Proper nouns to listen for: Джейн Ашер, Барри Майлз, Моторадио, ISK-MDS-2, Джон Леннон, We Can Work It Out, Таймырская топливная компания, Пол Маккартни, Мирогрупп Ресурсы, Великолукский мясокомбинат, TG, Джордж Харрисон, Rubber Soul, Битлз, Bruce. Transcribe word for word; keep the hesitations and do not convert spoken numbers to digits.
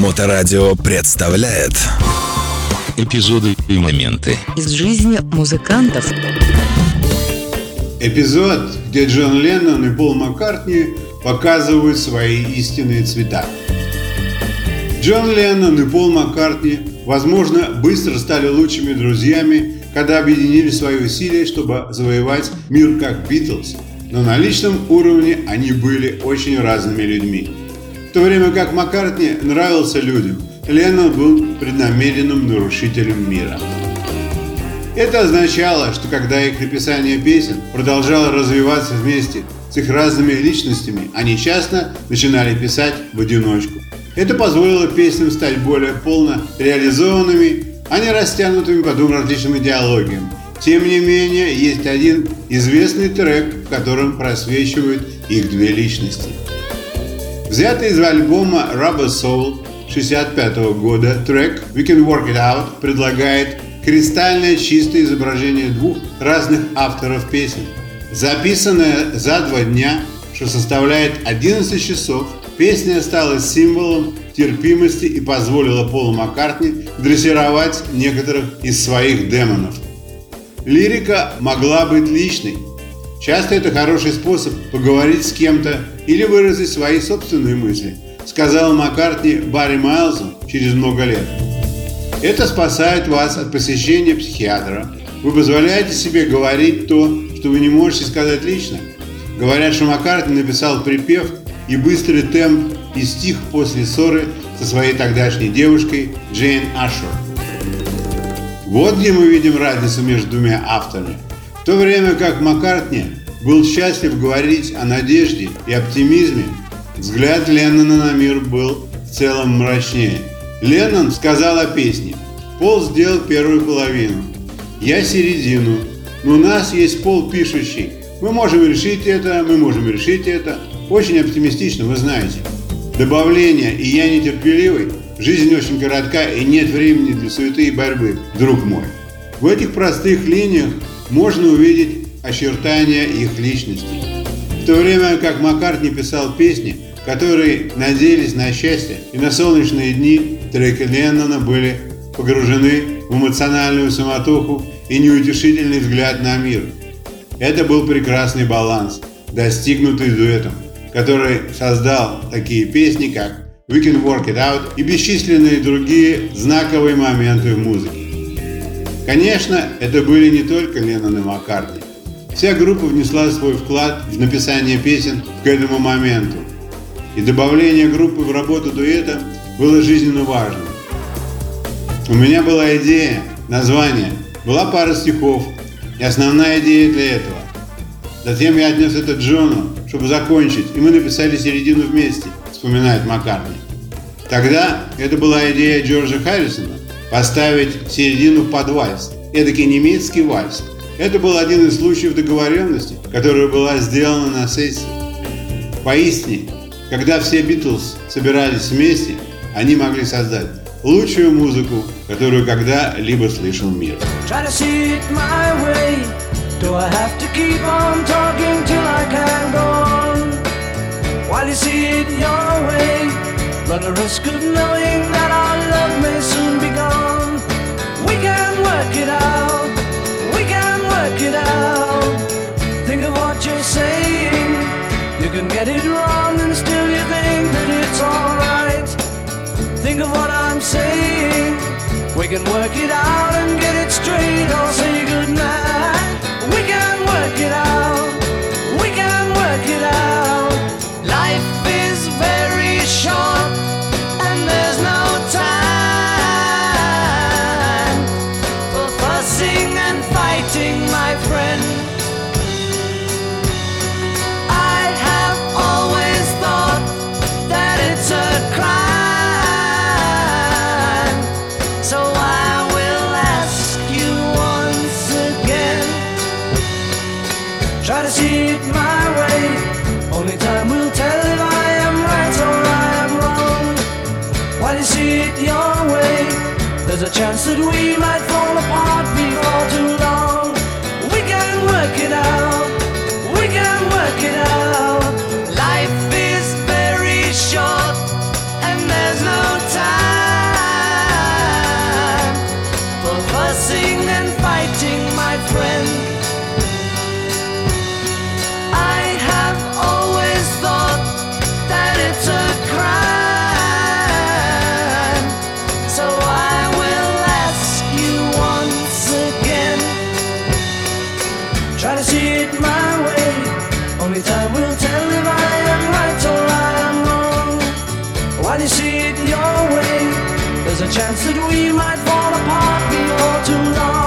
Моторадио представляет эпизоды и моменты из жизни музыкантов. Эпизод, где Джон Леннон и Пол Маккартни показывают свои истинные цвета. Джон Леннон и Пол Маккартни, возможно, быстро стали лучшими друзьями, когда объединили свои усилия, чтобы завоевать мир как Битлз. Но на личном уровне они были очень разными людьми. В то время как Маккартни нравился людям, Леннон был преднамеренным нарушителем мира. Это означало, что когда их написание песен продолжало развиваться вместе с их разными личностями, они часто начинали писать в одиночку. Это позволило песням стать более полно реализованными, а не растянутыми по двум различным идеологиям. Тем не менее, есть один известный трек, в котором просвечивают их две личности. Взятый из альбома Rubber Soul шестьдесят пятого года, трек We Can Work It Out предлагает кристально чистое изображение двух разных авторов песен. Записанная за два дня, что составляет одиннадцать часов, песня стала символом терпимости и позволила Полу Маккартни дрессировать некоторых из своих демонов. Лирика могла быть личной. Часто это хороший способ поговорить с кем-то или выразить свои собственные мысли, сказал Маккартни Барри Майлзу через много лет. Это спасает вас от посещения психиатра. Вы позволяете себе говорить то, что вы не можете сказать лично. Говорят, что Маккартни написал припев и быстрый темп и стих после ссоры со своей тогдашней девушкой Джейн Ашер. Вот где мы видим разницу между двумя авторами. В то время как Маккартни был счастлив говорить о надежде и оптимизме, взгляд Леннона на мир был в целом мрачнее. Леннон сказал о песне: «Пол сделал первую половину, я середину, но у нас есть Пол пишущий. Мы можем решить это, мы можем решить это». Очень оптимистично, вы знаете. Добавление «и я нетерпеливый», «жизнь очень коротка и нет времени для суеты и борьбы, друг мой». В этих простых линиях можно увидеть очертания их личности. В то время как Маккартни писал песни, которые надеялись на счастье и на солнечные дни, треки Леннона были погружены в эмоциональную суматоху и неутешительный взгляд на мир. Это был прекрасный баланс, достигнутый дуэтом, который создал такие песни, как «We Can Work It Out» и бесчисленные другие знаковые моменты в музыке. Конечно, это были не только Леннон и Маккартни. Вся группа внесла свой вклад в написание песен к этому моменту. И добавление группы в работу дуэта было жизненно важным. У меня была идея, название, была пара стихов и основная идея для этого. Затем я отнес это Джону, чтобы закончить, и мы написали середину вместе, вспоминает Маккартни. Тогда это была идея Джорджа Харрисона. Поставить середину под вальс, эдакий немецкий вальс. Это был один из случаев договоренности, которая была сделана на сессии. Поистине, когда все Битлз собирались вместе, они могли создать лучшую музыку, которую когда-либо слышал мир. Run the risk of knowing that our love may soon be gone. We can work it out, we can work it out. Think of what you're saying, you can get it wrong and still you think that it's alright. Think of what I'm saying, we can work it out and get it straight or say goodnight. We can work it out, we can work it out. Life is very short. Try to see it my way. Only time will tell if I am right or I am wrong. While you see it your way, there's a chance that we might fall apart before too long. We can work it out, we can work it out. Life is very short and there's no time. to see it my way. Only time will tell if I am right or I am wrong. Why do you see it your way? There's a chance that we might fall apart before too long.